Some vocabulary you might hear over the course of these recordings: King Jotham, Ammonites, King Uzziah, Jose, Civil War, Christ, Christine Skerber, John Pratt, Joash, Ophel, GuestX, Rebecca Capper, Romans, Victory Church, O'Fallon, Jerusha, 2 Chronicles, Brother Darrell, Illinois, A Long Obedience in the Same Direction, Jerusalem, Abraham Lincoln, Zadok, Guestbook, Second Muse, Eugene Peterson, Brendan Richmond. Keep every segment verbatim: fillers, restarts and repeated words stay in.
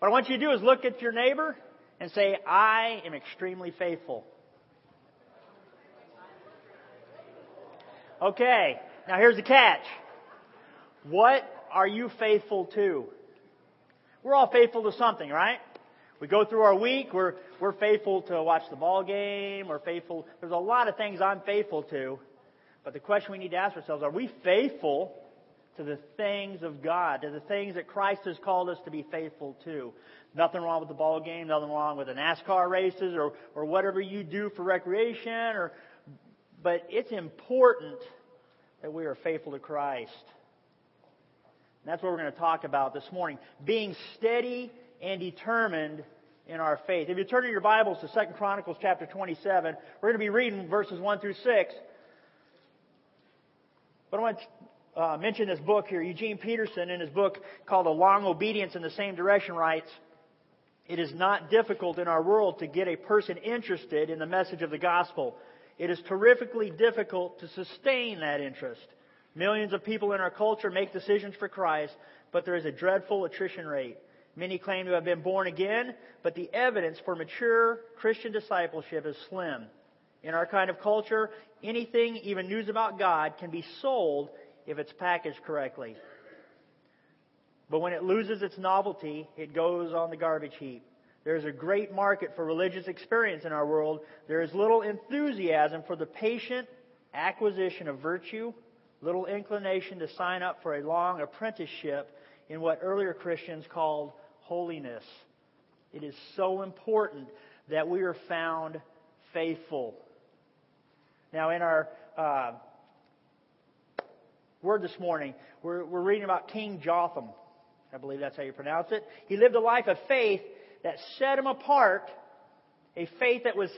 What I want you to do is look at your neighbor and say, I am extremely faithful. Okay, now here's the catch. What are you faithful to? We're all faithful to something, right? We go through our week, we're we're faithful to watch the ball game, we're faithful. There's a lot of things I'm faithful to, but the question we need to ask ourselves, are we faithful to the things of God, to the things that Christ has called us to be faithful to? Nothing wrong with the ball game, nothing wrong with the NASCAR races or, or whatever you do for recreation, or, but it's important that we are faithful to Christ. And that's what we're going to talk about this morning, being steady and determined in our faith. If you turn to your Bibles to Second Chronicles chapter twenty-seven, we're going to be reading verses one through six. But I want to Uh, mention this book here. Eugene Peterson, in his book called A Long Obedience in the Same Direction, writes, "It is not difficult in our world to get a person interested in the message of the gospel. It is terrifically difficult to sustain that interest. Millions of people in our culture make decisions for Christ, but there is a dreadful attrition rate. Many claim to have been born again, but the evidence for mature Christian discipleship is slim. In our kind of culture, anything, even news about God, can be sold if it's packaged correctly. But when it loses its novelty, it goes on the garbage heap. There is a great market for religious experience in our world. There is little enthusiasm for the patient acquisition of virtue, little inclination to sign up for a long apprenticeship in what earlier Christians called holiness. It is so important that we are found faithful." Now, in our Uh, Word this morning, we're, we're reading about King Jotham. I believe that's how you pronounce it. He lived a life of faith that set him apart, a faith that was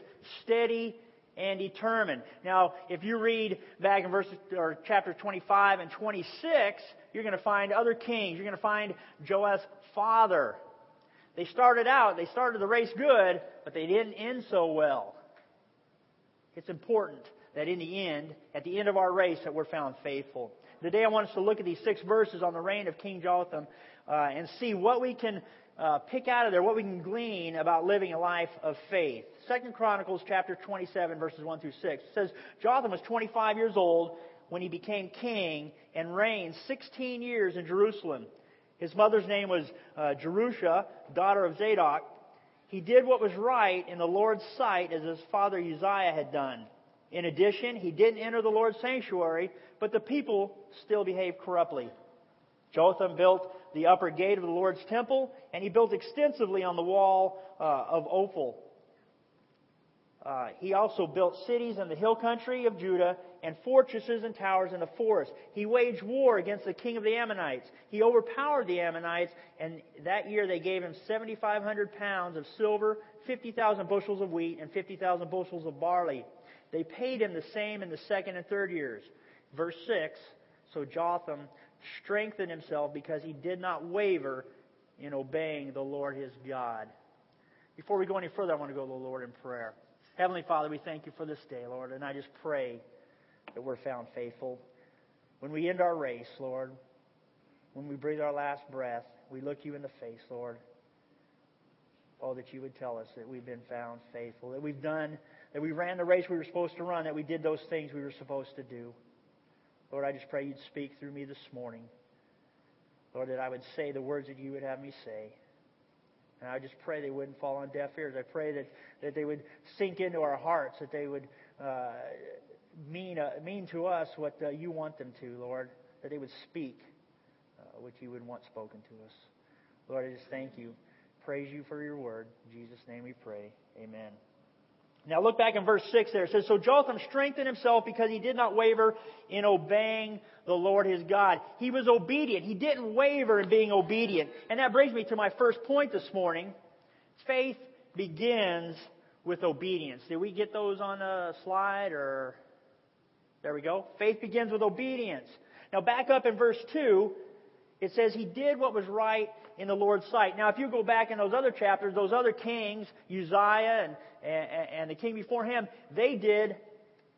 steady and determined. Now, if you read back in verses or chapter twenty-five and twenty-six, you're going to find other kings. You're going to find Joash's father. They started out, they started the race good, but they didn't end so well. It's important that in the end, at the end of our race, that we're found faithful. Today I want us to look at these six verses on the reign of King Jotham uh, and see what we can uh, pick out of there, what we can glean about living a life of faith. Second Chronicles chapter twenty-seven, verses one through six. It says, "Jotham was twenty-five years old when he became king and reigned sixteen years in Jerusalem. His mother's name was uh, Jerusha, daughter of Zadok. He did what was right in the Lord's sight as his father Uzziah had done. In addition, he didn't enter the Lord's sanctuary, but the people still behaved corruptly. Jotham built the upper gate of the Lord's temple, and he built extensively on the wall uh, of Ophel. Uh, he also built cities in the hill country of Judah and fortresses and towers in the forest. He waged war against the king of the Ammonites. He overpowered the Ammonites, and that year they gave him seven thousand five hundred pounds of silver, fifty thousand bushels of wheat, and fifty thousand bushels of barley. They paid him the same in the second and third years." Verse six, "So Jotham strengthened himself because he did not waver in obeying the Lord his God." Before we go any further, I want to go to the Lord in prayer. Heavenly Father, we thank you for this day, Lord, and I just pray that we're found faithful. When we end our race, Lord, when we breathe our last breath, we look you in the face, Lord. Oh, that you would tell us that we've been found faithful, that we've done, that we ran the race we were supposed to run, that we did those things we were supposed to do. Lord, I just pray you'd speak through me this morning. Lord, that I would say the words that you would have me say. And I just pray they wouldn't fall on deaf ears. I pray that, that they would sink into our hearts, that they would uh, mean, uh, mean to us what uh, you want them to, Lord, that they would speak uh, what you would want spoken to us. Lord, I just thank you. Praise you for your word. In Jesus' name we pray. Amen. Now look back in verse six there. It says, so Jotham strengthened himself because he did not waver in obeying the Lord his God. He was obedient. He didn't waver in being obedient. And that brings me to my first point this morning. Faith begins with obedience. Did we get those on a slide? Or there we go. Faith begins with obedience. Now back up in verse two. It says he did what was right in the Lord's sight. Now, if you go back in those other chapters, those other kings, Uzziah and, and, and the king before him, they did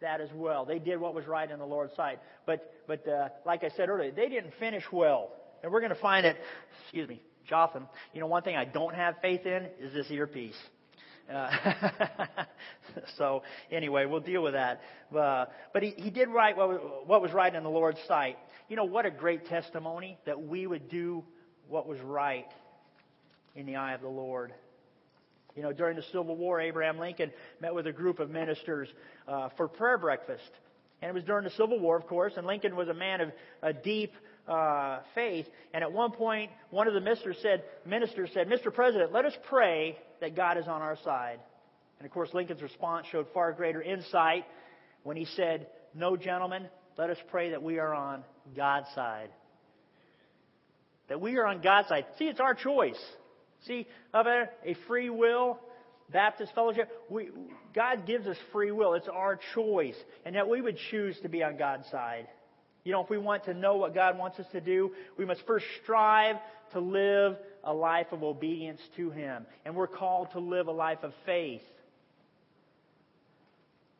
that as well. They did what was right in the Lord's sight. But, but uh, like I said earlier, they didn't finish well. And we're going to find it, excuse me, Jotham. You know, one thing I don't have faith in is this earpiece. Uh, so, anyway, we'll deal with that. Uh, but he, he did right what, what was right in the Lord's sight. You know, what a great testimony that we would do what was right in the eye of the Lord. You know, during the Civil War, Abraham Lincoln met with a group of ministers uh, for prayer breakfast. And it was during the Civil War, of course, and Lincoln was a man of a deep uh, faith. And at one point, one of the ministers said, ministers said, Mister President, let us pray that God is on our side. And of course, Lincoln's response showed far greater insight when he said, no, gentlemen, let us pray that we are on God's side. That we are on God's side. See, it's our choice. See, of a, a free will, Baptist fellowship, we, God gives us free will. It's our choice. And that we would choose to be on God's side. You know, if we want to know what God wants us to do, we must first strive to live a life of obedience to Him. And we're called to live a life of faith.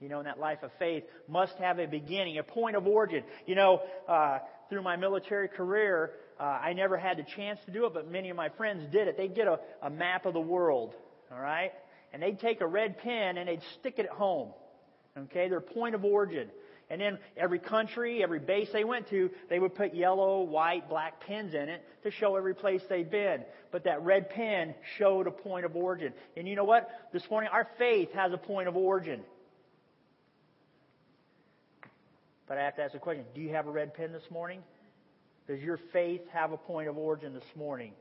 You know, and that life of faith must have a beginning, a point of origin. You know, uh, through my military career, Uh, I never had the chance to do it, but many of my friends did it. They'd get a, a map of the world, all right? And they'd take a red pen and they'd stick it at home, okay? Their point of origin. And then every country, every base they went to, they would put yellow, white, black pens in it to show every place they'd been. But that red pen showed a point of origin. And you know what? This morning, our faith has a point of origin. But I have to ask the question, do you have a red pen this morning? Does your faith have a point of origin this morning?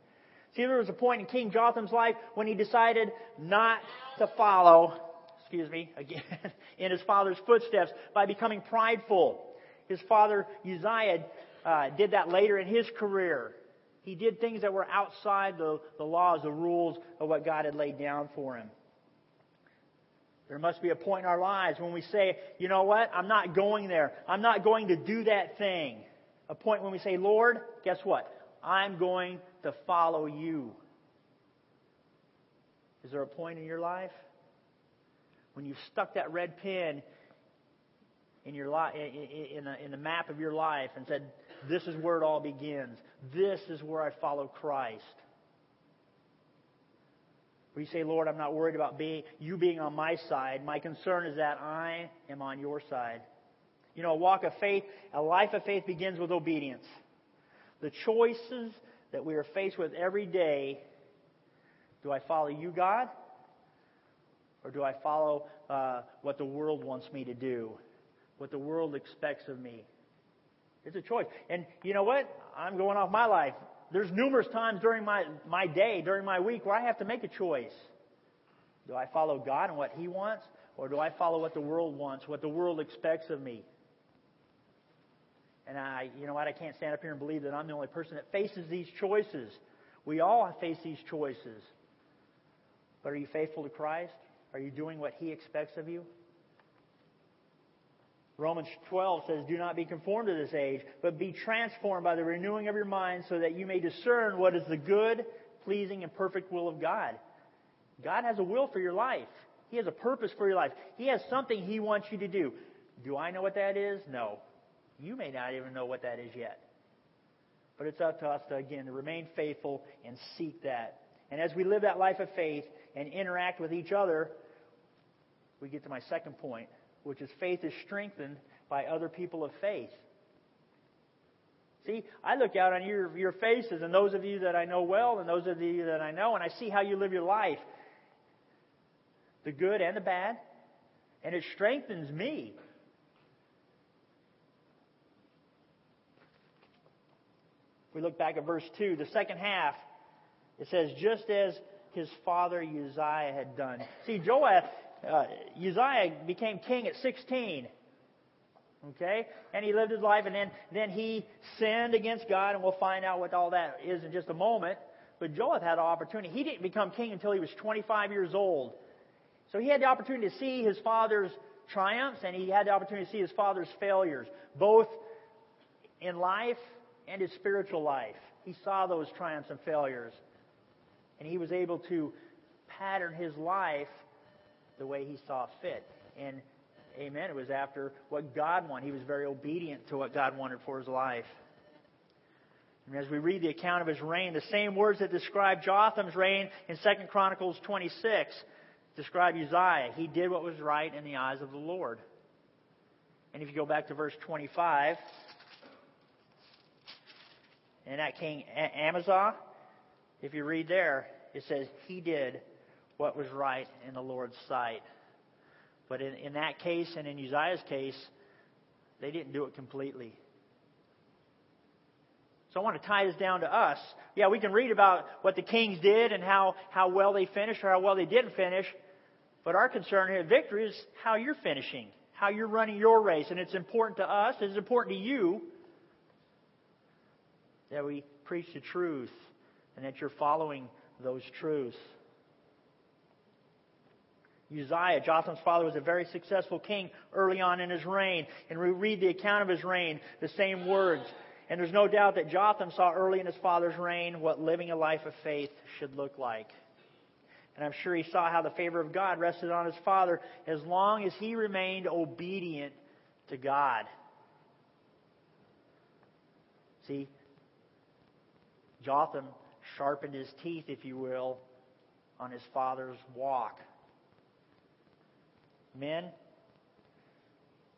See, there was a point in King Jotham's life when he decided not to follow, excuse me, again, in his father's footsteps by becoming prideful. His father, Uzziah, uh, did that later in his career. He did things that were outside the, the laws, the rules of what God had laid down for him. There must be a point in our lives when we say, you know what, I'm not going there. I'm not going to do that thing. A point when we say, Lord, guess what? I'm going to follow you. Is there a point in your life when you've stuck that red pen in your li- in, a, in the map of your life and said, this is where it all begins. This is where I follow Christ. Where you say, Lord, I'm not worried about being, you being on my side. My concern is that I am on your side. You know, a walk of faith, a life of faith begins with obedience. The choices that we are faced with every day, do I follow you, God? Or do I follow uh, what the world wants me to do? What the world expects of me? It's a choice. And you know what? I'm going off my life. There's numerous times during my, my day, during my week, where I have to make a choice. Do I follow God and what He wants? Or do I follow what the world wants, what the world expects of me? And I, you know what, I can't stand up here and believe that I'm the only person that faces these choices. We all face these choices. But are you faithful to Christ? Are you doing what He expects of you? Romans twelve says, do not be conformed to this age, but be transformed by the renewing of your mind so that you may discern what is the good, pleasing, and perfect will of God. God has a will for your life. He has a purpose for your life. He has something He wants you to do. Do I know what that is? No. You may not even know what that is yet. But it's up to us to, again, to remain faithful and seek that. And as we live that life of faith and interact with each other, we get to my second point, which is faith is strengthened by other people of faith. See, I look out on your, your faces, and those of you that I know well, and those of you that I know, and I see how you live your life. The good and the bad. And it strengthens me. If we look back at verse two, the second half, it says, just as his father Uzziah had done. See, Joash, Uh, Uzziah became king at sixteen. Okay? And he lived his life, and then, then he sinned against God, and we'll find out what all that is in just a moment. But Jotham had an opportunity. He didn't become king until he was twenty-five years old. So he had the opportunity to see his father's triumphs, and he had the opportunity to see his father's failures, both in life and his spiritual life. He saw those triumphs and failures, and he was able to pattern his life the way he saw fit. And amen, it was after what God wanted. He was very obedient to what God wanted for his life. And as we read the account of his reign, the same words that describe Jotham's reign in Second Chronicles twenty-six describe Uzziah. He did what was right in the eyes of the Lord. And if you go back to verse twenty-five, and that King Amaziah, if you read there, it says, he did what was right in the Lord's sight. But in, in that case, and in Uzziah's case, they didn't do it completely. So I want to tie this down to us. Yeah, we can read about what the kings did and how, how well they finished or how well they didn't finish. But our concern here at Victory is how you're finishing, how you're running your race. And it's important to us, it's important to you, that we preach the truth and that you're following those truths. Uzziah, Jotham's father, was a very successful king early on in his reign. And we read the account of his reign, the same words. And there's no doubt that Jotham saw early in his father's reign what living a life of faith should look like. And I'm sure he saw how the favor of God rested on his father as long as he remained obedient to God. See, Jotham sharpened his teeth, if you will, on his father's walk. Men,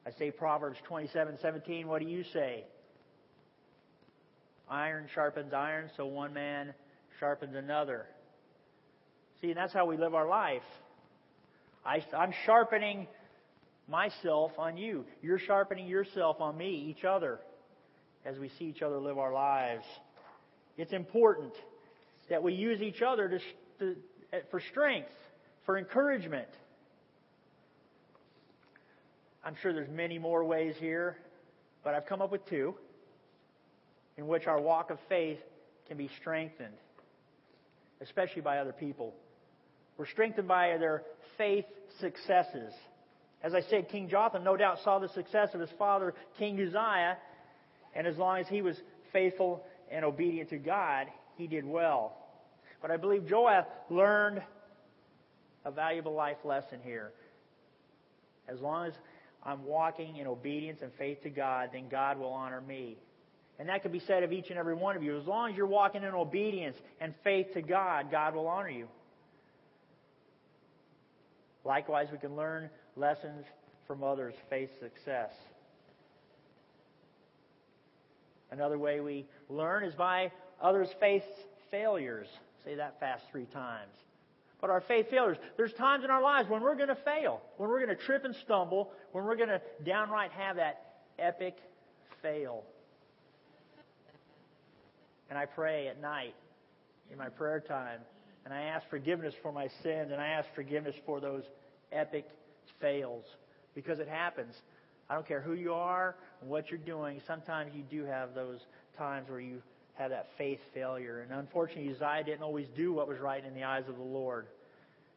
I say Proverbs twenty-seven seventeen, what do you say? Iron sharpens iron, so one man sharpens another. See, and that's how we live our life. I, I'm sharpening myself on you. You're sharpening yourself on me, each other, as we see each other live our lives. It's important that we use each other to, to, for strength, for encouragement. I'm sure there's many more ways here, but I've come up with two in which our walk of faith can be strengthened, especially by other people. We're strengthened by their faith successes. As I said, King Jotham no doubt saw the success of his father, King Uzziah, and as long as he was faithful and obedient to God, he did well. But I believe Joab learned a valuable life lesson here. As long as I'm walking in obedience and faith to God, then God will honor me. And that can be said of each and every one of you. As long as you're walking in obedience and faith to God, God will honor you. Likewise, we can learn lessons from others' faith success. Another way we learn is by others' faith failures. Say that fast three times. But our faith failures. There's times in our lives when we're going to fail, when we're going to trip and stumble, when we're going to downright have that epic fail. And I pray at night in my prayer time, and I ask forgiveness for my sins, and I ask forgiveness for those epic fails, because it happens. I don't care who you are and what you're doing. Sometimes you do have those times where you had that faith failure. And unfortunately, Uzziah didn't always do what was right in the eyes of the Lord.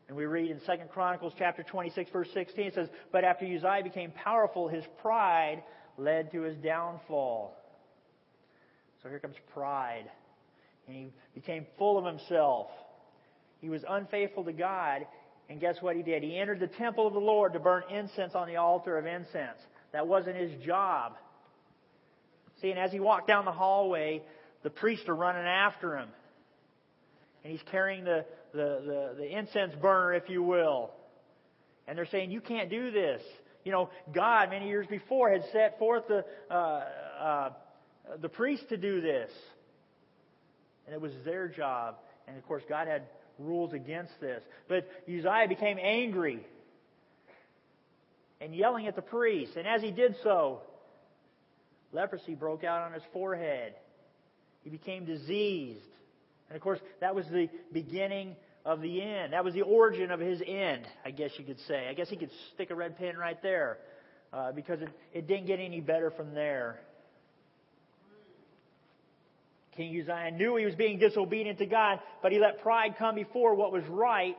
And we read in Second Chronicles chapter twenty-six, verse sixteen, it says, but after Uzziah became powerful, his pride led to his downfall. So here comes pride. And he became full of himself. He was unfaithful to God. And guess what he did? He entered the temple of the Lord to burn incense on the altar of incense. That wasn't his job. See, and as he walked down the hallway, the priests are running after him. And he's carrying the, the, the, the incense burner, if you will. And they're saying, you can't do this. You know, God, many years before, had set forth the, uh, uh, the priests to do this. And it was their job. And, of course, God had rules against this. But Uzziah became angry and yelling at the priests. And as he did so, leprosy broke out on his forehead. He became diseased. And of course, that was the beginning of the end. That was the origin of his end, I guess you could say. I guess he could stick a red pin right there uh, because it, it didn't get any better from there. King Uzziah knew he was being disobedient to God, but he let pride come before what was right.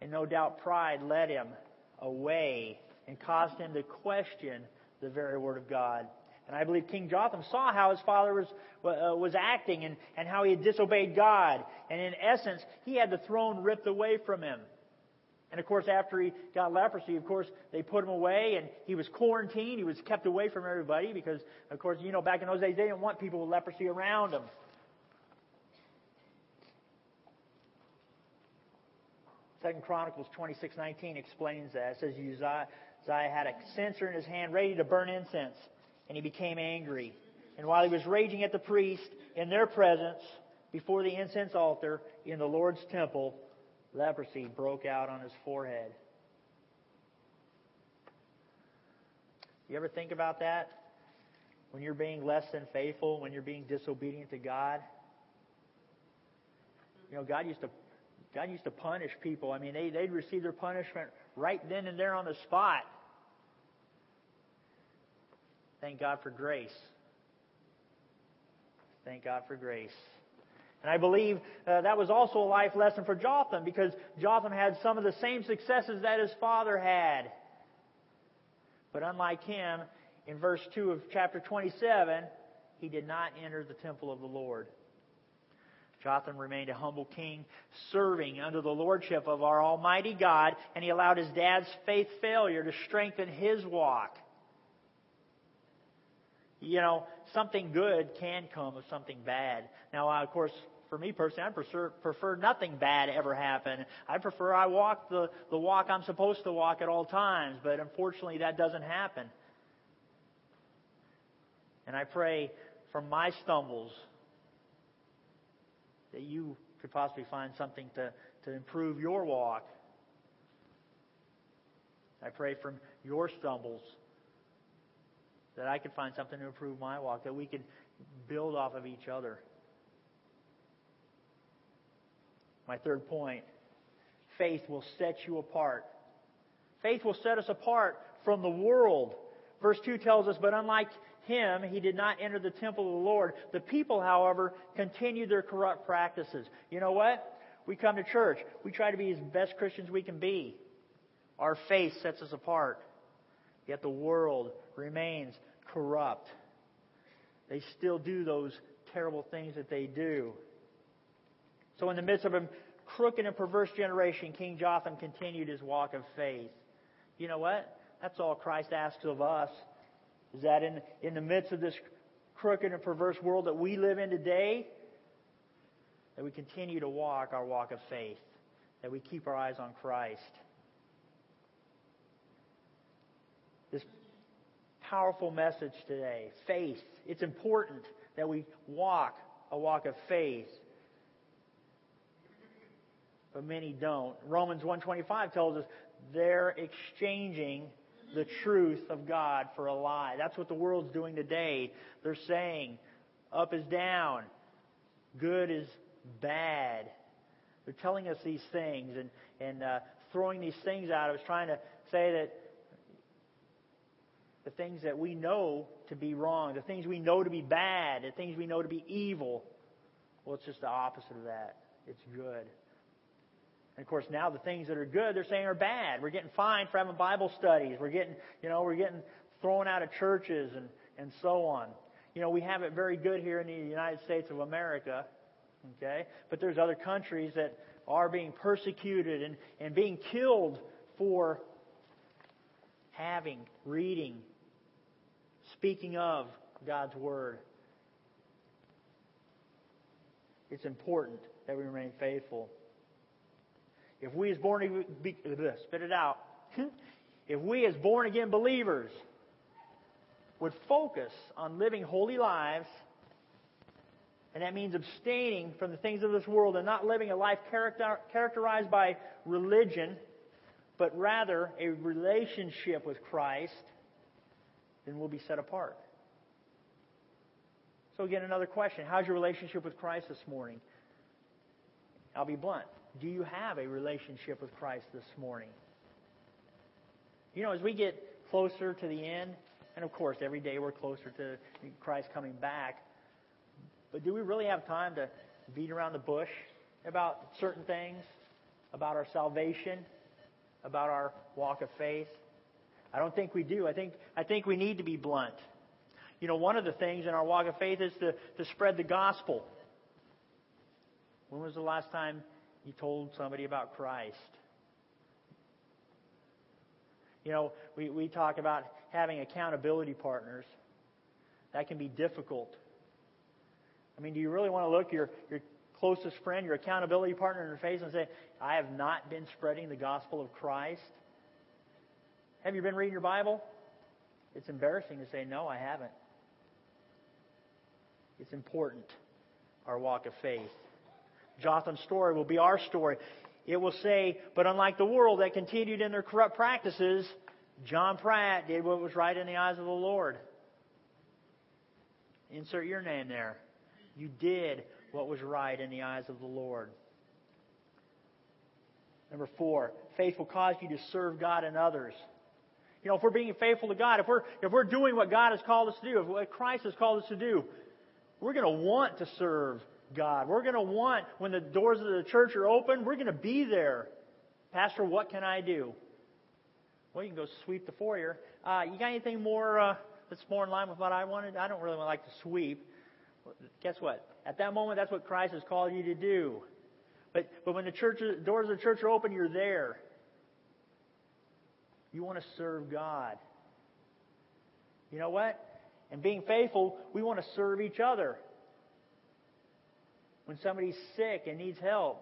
And no doubt pride led him away and caused him to question the very Word of God. And I believe King Jotham saw how his father was, uh, was acting and, and how he had disobeyed God. And in essence, he had the throne ripped away from him. And of course, after he got leprosy, of course, they put him away and he was quarantined. He was kept away from everybody because, of course, you know, back in those days, they didn't want people with leprosy around them. Second Chronicles twenty-six nineteen explains that. It says, Uzziah had a censer in his hand ready to burn incense. And he became angry. And while he was raging at the priest, in their presence, before the incense altar, in the Lord's temple, leprosy broke out on his forehead. You ever think about that? When you're being less than faithful, when you're being disobedient to God? You know, God used to, God used to punish people. I mean, they, they'd receive their punishment right then and there on the spot. Thank God for grace. Thank God for grace. And I believe uh, that was also a life lesson for Jotham, because Jotham had some of the same successes that his father had. But unlike him, in verse two of chapter twenty-seven, he did not enter the temple of the Lord. Jotham remained a humble king, serving under the lordship of our Almighty God, and he allowed his dad's faith failure to strengthen his walk. You know, something good can come of something bad. Now, uh, of course, for me personally, I prefer, prefer nothing bad ever happen. I prefer I walk the, the walk I'm supposed to walk at all times. But unfortunately, that doesn't happen. And I pray from my stumbles that you could possibly find something to, to improve your walk. I pray from your stumbles that I could find something to improve my walk, that we could build off of each other. My third point, faith will set you apart. Faith will set us apart from the world. Verse two tells us, but unlike him, he did not enter the temple of the Lord. The people, however, continued their corrupt practices. You know what? We come to church. We try to be as best Christians we can be. Our faith sets us apart. Yet the world remains corrupt. They still do those terrible things that they do. So in the midst of a crooked and perverse generation, King Jotham continued his walk of faith. You know what? That's all Christ asks of us, is that in, in the midst of this crooked and perverse world that we live in today, that we continue to walk our walk of faith, that we keep our eyes on Christ. This powerful message today, faith. It's important that we walk a walk of faith. But many don't. Romans one twenty-five tells us they're exchanging the truth of God for a lie. That's what the world's doing today. They're saying up is down, good is bad. They're telling us these things and, and uh, throwing these things out. I was trying to say that the things that we know to be wrong, the things we know to be bad, the things we know to be evil. Well, it's just the opposite of that. It's good. And of course, now the things that are good, they're saying are bad. We're getting fined for having Bible studies. We're getting, you know, we're getting thrown out of churches and, and so on. You know, we have it very good here in the United States of America, okay? But there's other countries that are being persecuted and, and being killed for having, reading, speaking of God's Word. It's important that we remain faithful. If we as born spit it out. If we as born again believers would focus on living holy lives, and that means abstaining from the things of this world and not living a life character, characterized by religion, but rather a relationship with Christ, then we'll be set apart. So again, another question. How's your relationship with Christ this morning? I'll be blunt. Do you have a relationship with Christ this morning? You know, as we get closer to the end, and of course, every day we're closer to Christ coming back, but do we really have time to beat around the bush about certain things, about our salvation, about our walk of faith? I don't think we do. I think I think we need to be blunt. You know, one of the things in our walk of faith is to, to spread the gospel. When was the last time you told somebody about Christ? You know, we, we talk about having accountability partners. That can be difficult. I mean, do you really want to look your, your closest friend, your accountability partner in your face and say, I have not been spreading the gospel of Christ? Have you been reading your Bible? It's embarrassing to say, no, I haven't. It's important, our walk of faith. Jotham's story will be our story. It will say, but unlike the world that continued in their corrupt practices, John Pratt did what was right in the eyes of the Lord. Insert your name there. You did what was right in the eyes of the Lord. Number four, faith will cause you to serve God and others. You know, if we're being faithful to God, if we're, if we're doing what God has called us to do, if what Christ has called us to do, we're going to want to serve God. We're going to want, when the doors of the church are open, we're going to be there. Pastor, what can I do? Well, you can go sweep the foyer. Uh, you got anything more uh, that's more in line with what I wanted? I don't really like to sweep. Guess what? At that moment, that's what Christ has called you to do. But but when the church doors of the church are open, you're there. You want to serve God. You know what? And being faithful, we want to serve each other. When somebody's sick and needs help,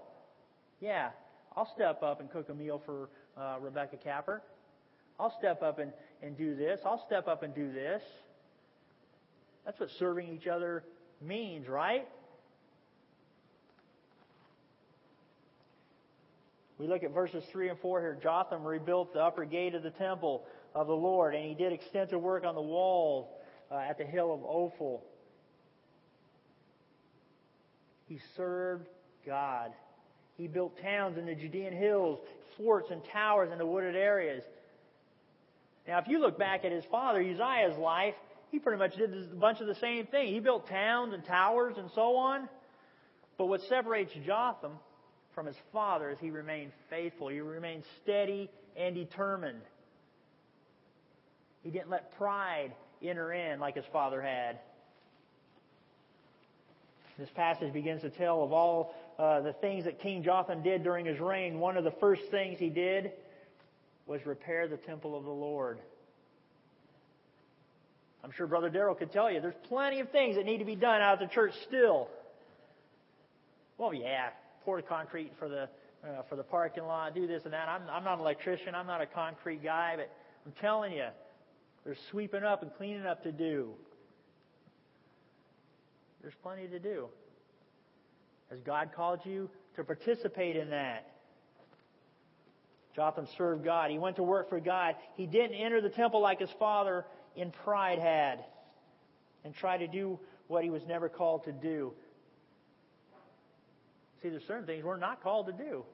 yeah, I'll step up and cook a meal for uh, Rebecca Capper. I'll step up and, and do this. I'll step up and do this. That's what serving each other means, right? We look at verses three and four here. Jotham rebuilt the upper gate of the temple of the Lord, and he did extensive work on the wall uh, at the hill of Ophel. He served God. He built towns in the Judean hills, forts and towers in the wooded areas. Now, if you look back at his father, Uzziah's life, he pretty much did a bunch of the same thing. He built towns and towers and so on. But what separates Jotham from his father is he remained faithful. He remained steady and determined. He didn't let pride enter in like his father had. This passage begins to tell of all uh, the things that King Jotham did during his reign. One of the first things he did was repair the temple of the Lord. I'm sure Brother Darrell could tell you there's plenty of things that need to be done out of the church still. Well, yeah, pour the concrete for the uh, for the parking lot, do this and that. I'm, I'm not an electrician, I'm not a concrete guy, but I'm telling you, there's sweeping up and cleaning up to do. There's plenty to do. Has God called you to participate in that? Jotham served God. He went to work for God. He didn't enter the temple like his father in pride had and try to do what he was never called to do. See, there's certain things we're not called to do.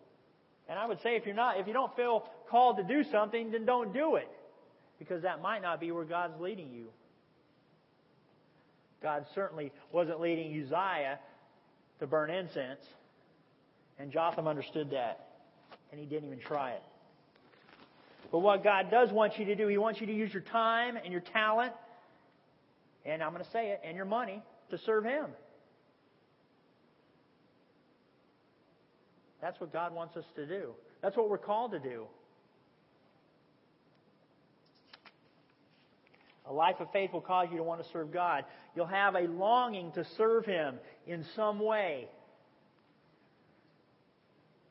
And I would say if you're not, if you don't feel called to do something, then don't do it, because that might not be where God's leading you. God certainly wasn't leading Uzziah to burn incense, and Jotham understood that, and he didn't even try it. But what God does want you to do, He wants you to use your time and your talent, and I'm going to say it, and your money to serve Him. That's what God wants us to do. That's what we're called to do. A life of faith will cause you to want to serve God. You'll have a longing to serve Him in some way.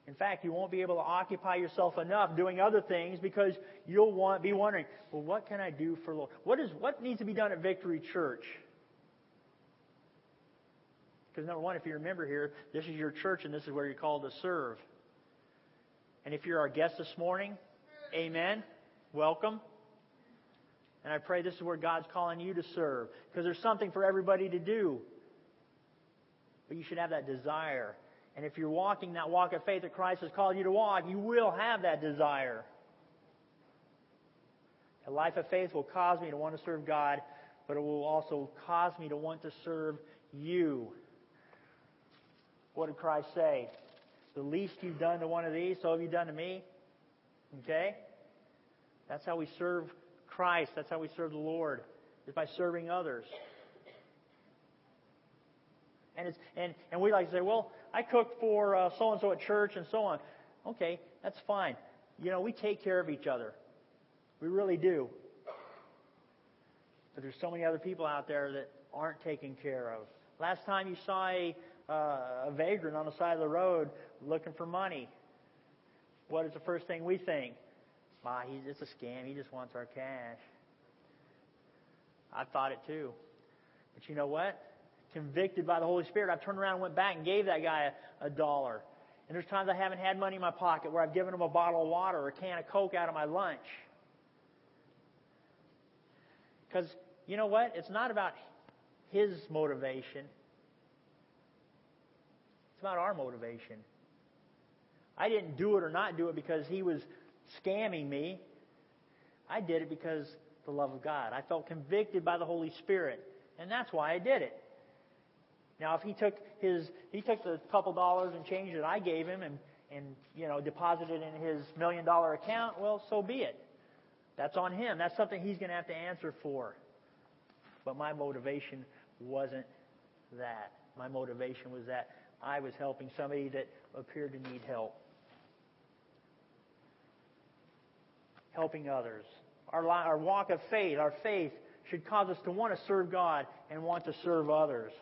In fact, you won't be able to occupy yourself enough doing other things because you'll want be wondering, well, what can I do for the Lord? What is what needs to be done at Victory Church? Because number one, if you remember here, this is your church and this is where you're called to serve. And if you're our guest this morning, amen, welcome. And I pray this is where God's calling you to serve, because there's something for everybody to do. But you should have that desire And if you're walking that walk of faith that Christ has called you to walk, you will have that desire. A life of faith will cause me to want to serve God, but it will also cause me to want to serve you. What did Christ say? The least you've done to one of these, so have you done to me. Okay? That's how we serve Christ. That's how we serve the Lord, is by serving others. And it's and, and we like to say, well, I cook for uh, so-and-so at church and so on. Okay, that's fine. You know, we take care of each other. We really do. But there's so many other people out there that aren't taken care of. Last time you saw a, uh, a vagrant on the side of the road looking for money, what is the first thing we think? Ma, he's, it's a scam. He just wants our cash. I thought it too. But you know what? Convicted by the Holy Spirit, I turned around and went back and gave that guy a, a dollar. And there's times I haven't had money in my pocket where I've given him a bottle of water or a can of Coke out of my lunch. Because you know what? It's not about his motivation. It's about our motivation. I didn't do it or not do it because he was scamming me. I did it because of the love of God. I felt convicted by the Holy Spirit. And that's why I did it. Now, if he took his, he took the couple dollars and change that I gave him and, and you know, deposited in his million dollar account, well, so be it. That's on him. That's something he's going to have to answer for. But my motivation wasn't that. My motivation was that I was helping somebody that appeared to need help. Helping others. Our, our walk of faith, our faith should cause us to want to serve God and want to serve others.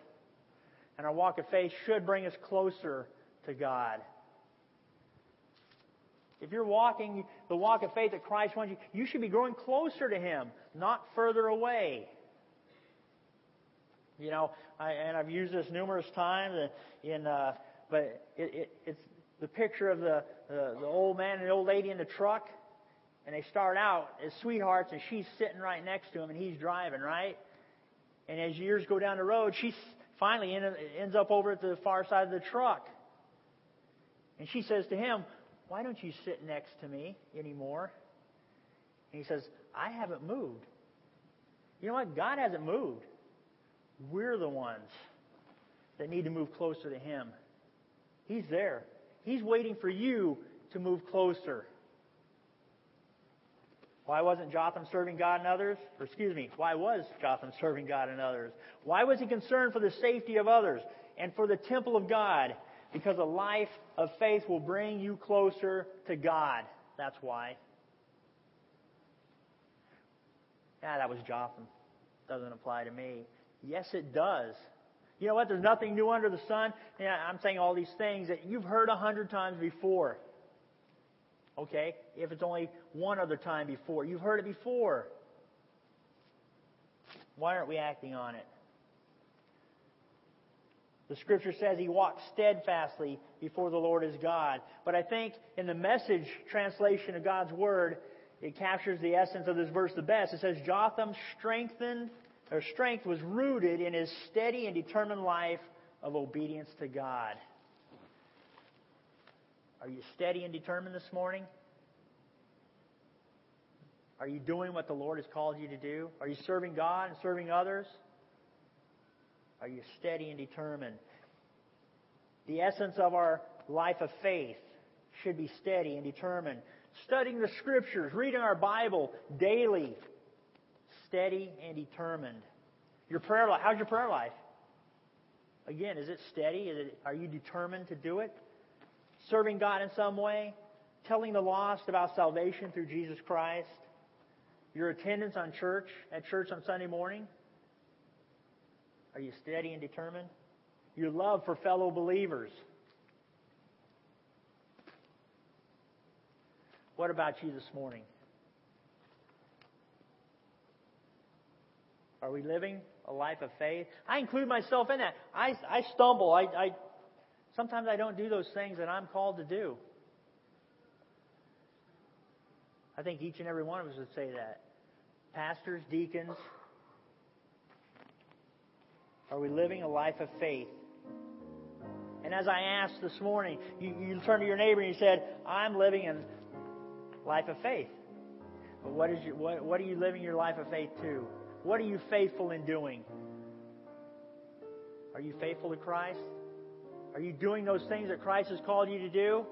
And our walk of faith should bring us closer to God. If you're walking the walk of faith that Christ wants you, you should be growing closer to Him, not further away. You know, I, and I've used this numerous times, in, uh, but it, it, it's the picture of the, the, the old man and the old lady in the truck, and they start out as sweethearts, and she's sitting right next to him, and he's driving, right? And as years go down the road, she finally end, ends up over at the far side of the truck. And she says to him, "Why don't you sit next to me anymore?" And he says, "I haven't moved." You know what? God hasn't moved. We're the ones that need to move closer to Him. He's there. He's waiting for you to move closer. Why wasn't Jotham serving God and others? Or excuse me, why was Jotham serving God and others? Why was he concerned for the safety of others and for the temple of God? Because a life of faith will bring you closer to God. That's why. Ah, that was Jotham. Doesn't apply to me. Yes, it does. You know what? There's nothing new under the sun. Yeah, I'm saying all these things that you've heard a hundred times before. Okay? If it's only one other time before. You've heard it before. Why aren't we acting on it? The Scripture says he walked steadfastly before the Lord his God. But I think in the Message translation of God's Word, it captures the essence of this verse the best. It says, Jotham's strengthened, or strength was rooted in his steady and determined life of obedience to God. Are you steady and determined this morning? Are you doing what the Lord has called you to do? Are you serving God and serving others? Are you steady and determined? The essence of our life of faith should be steady and determined. Studying the Scriptures, reading our Bible daily. Steady and determined. Your prayer life. How's your prayer life? Again, is it steady? Is it, are you determined to do it? Serving God in some way? Telling the lost about salvation through Jesus Christ? Your attendance on church, at church on Sunday morning? Are you steady and determined? Your love for fellow believers. What about you this morning? Are we living a life of faith? I include myself in that. I, I stumble. I, I sometimes I don't do those things that I'm called to do. I think each and every one of us would say that. Pastors, deacons. Are we living a life of faith? And And as I asked this morning, you, you turned to your neighbor and you said, I'm living a life of faith. But what is your, what, what are you living your life of faith to? What are you faithful in doing? Are you faithful to Christ? Are you doing those things that Christ has called you to do?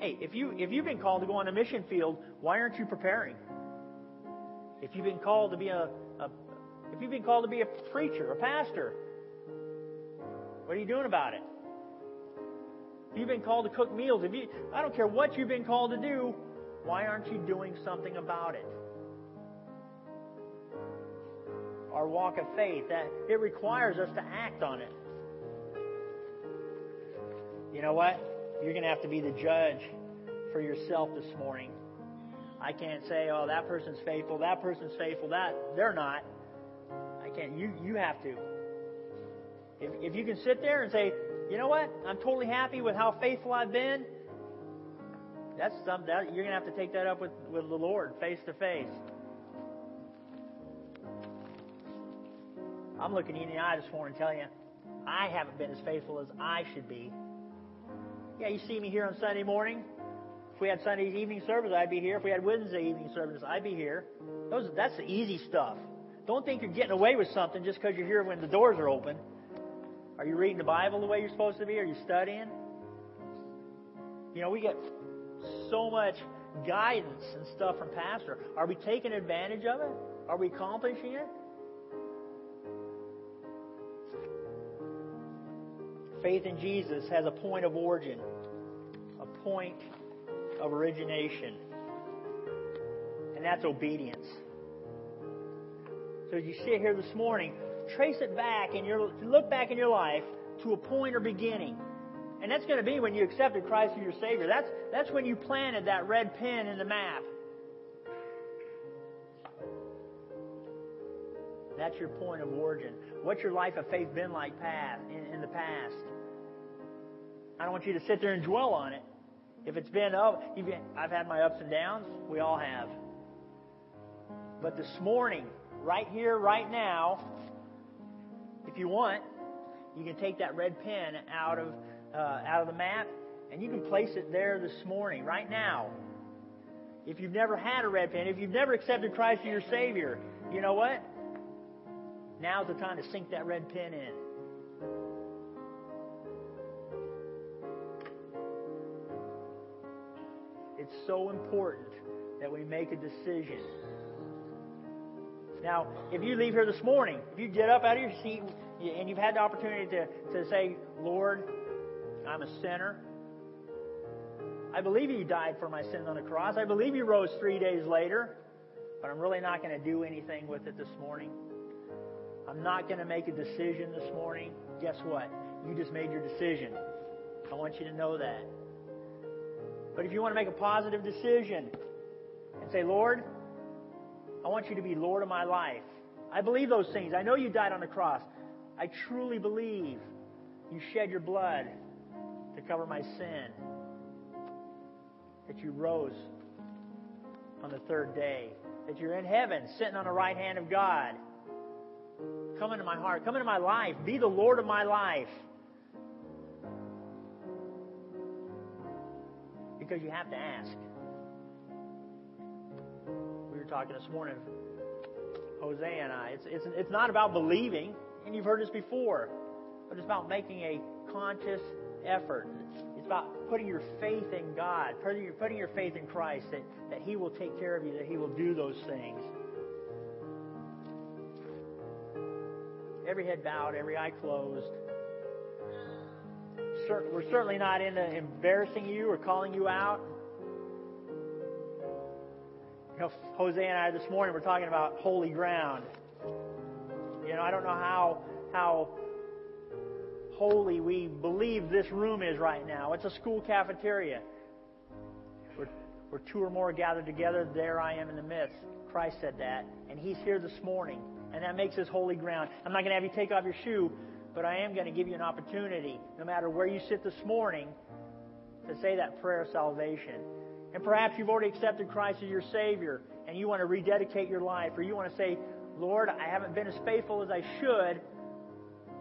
Hey, if, you, if you've been called to go on a mission field, why aren't you preparing? If you've been called to be a, a if you've been called to be a preacher, a pastor, what are you doing about it? If you've been called to cook meals, if you I don't care what you've been called to do, why aren't you doing something about it? Our walk of faith, that it requires us to act on it. You know what? You're going to have to be the judge for yourself this morning. I can't say, oh, that person's faithful, that person's faithful, that they're not. I can't. You you have to. If, if you can sit there and say, you know what? I'm totally happy with how faithful I've been. That's something that you're going to have to take that up with, with the Lord face to face. I'm looking you in the eye this morning and telling you, I haven't been as faithful as I should be. Yeah, you see me here on Sunday morning. If we had Sunday evening service, I'd be here. If we had Wednesday evening service, I'd be here. Those, that's the easy stuff. Don't think you're getting away with something just because you're here when the doors are open. Are you reading the Bible the way you're supposed to be? Are you studying? You know, we get so much guidance and stuff from Pastor. Are we taking advantage of it? Are we accomplishing it? Faith in Jesus has a point of origin, a point of origination, and that's obedience. So as you sit here this morning, trace it back in your look back in your life to a point or beginning, and that's going to be when you accepted Christ as your Savior. That's that's when you planted that red pen in the map. That's your point of origin. What's your life of faith been like past in, in the past? I don't want you to sit there and dwell on it. If it's been up, oh, I've had my ups and downs. We all have. But this morning, right here, right now, if you want, you can take that red pen out of uh, out of the map, and you can place it there this morning, right now. If you've never had a red pen, if you've never accepted Christ as your Savior, you know what? Now's the time to sink that red pen in. It's so important that we make a decision. Now, if you leave here this morning, if you get up out of your seat and you've had the opportunity to, to say, Lord, I'm a sinner. I believe you died for my sins on the cross. I believe you rose three days later, but I'm really not going to do anything with it this morning. I'm not going to make a decision this morning. Guess what? You just made your decision. I want you to know that. But if you want to make a positive decision and say, Lord, I want you to be Lord of my life. I believe those things. I know you died on the cross. I truly believe you shed your blood to cover my sin. That you rose on the third day. That you're in heaven, sitting on the right hand of God. Come into my heart. Come into my life. Be the Lord of my life. Because you have to ask. We were talking this morning, Jose and I. It's, it's, it's not about believing, and you've heard this before, but it's about making a conscious effort. It's about putting your faith in God, putting your, putting your faith in Christ, that, that He will take care of you, that He will do those things. Every head bowed, every eye closed. We're certainly not into embarrassing you or calling you out. You know, Jose and I this morning were talking about holy ground. You know, I don't know how how holy we believe this room is right now. It's a school cafeteria. We're, we're two or more gathered together. There I am in the midst. Christ said that, and He's here this morning. And that makes this holy ground. I'm not going to have you take off your shoe, but I am going to give you an opportunity, no matter where you sit this morning, to say that prayer of salvation. And perhaps you've already accepted Christ as your Savior, and you want to rededicate your life, or you want to say, Lord, I haven't been as faithful as I should,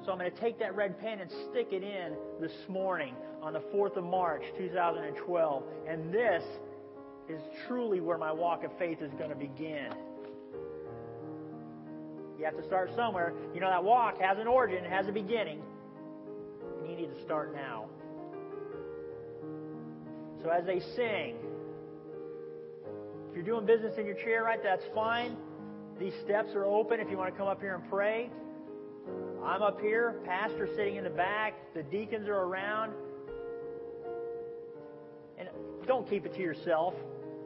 So I'm going to take that red pen and stick it in this morning on the fourth of March, two thousand twelve. And this is truly where my walk of faith is going to begin. You have to start somewhere. You know, that walk has an origin, it has a beginning. And you need to start now. So as they sing, if you're doing business in your chair, right, that's fine. These steps are open if you want to come up here and pray. I'm up here, pastor sitting in the back, the deacons are around. And don't keep it to yourself.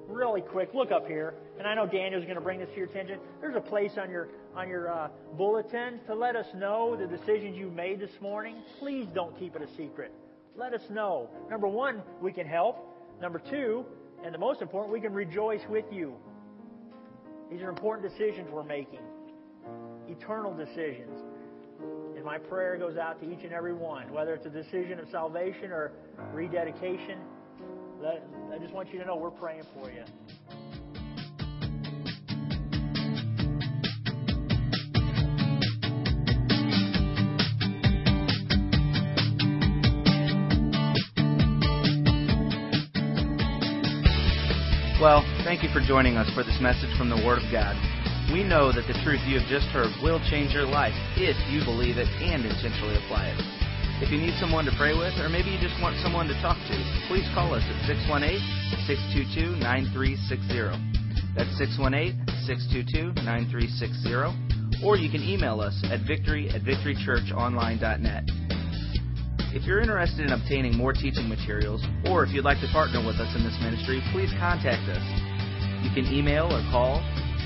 Really quick, look up here. And I know Daniel's going to bring this to your attention. There's a place on your on your uh, bulletin to let us know the decisions you made this morning. Please don't keep it a secret. Let us know. Number one, we can help. Number two, and the most important, we can rejoice with you. These are important decisions we're making. Eternal decisions. And my prayer goes out to each and every one, whether it's a decision of salvation or rededication. I just want you to know we're praying for you. Well, thank you for joining us for this message from the Word of God. We know that the truth you have just heard will change your life if you believe it and intentionally apply it. If you need someone to pray with, or maybe you just want someone to talk to, please call us at six one eight, six two two, nine three six zero. That's six one eight, six two two, nine three six zero. Or you can email us at victory at victory church online dot net. If you're interested in obtaining more teaching materials, or if you'd like to partner with us in this ministry, please contact us. You can email or call,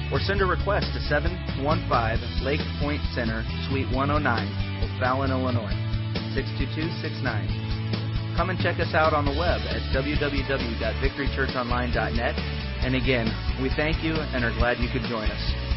or send a request to seven one five Lake Point Center, Suite one oh nine, O'Fallon, Illinois, six two two six nine. Come and check us out on the web at w w w dot victory church online dot net. And again, we thank you and are glad you could join us.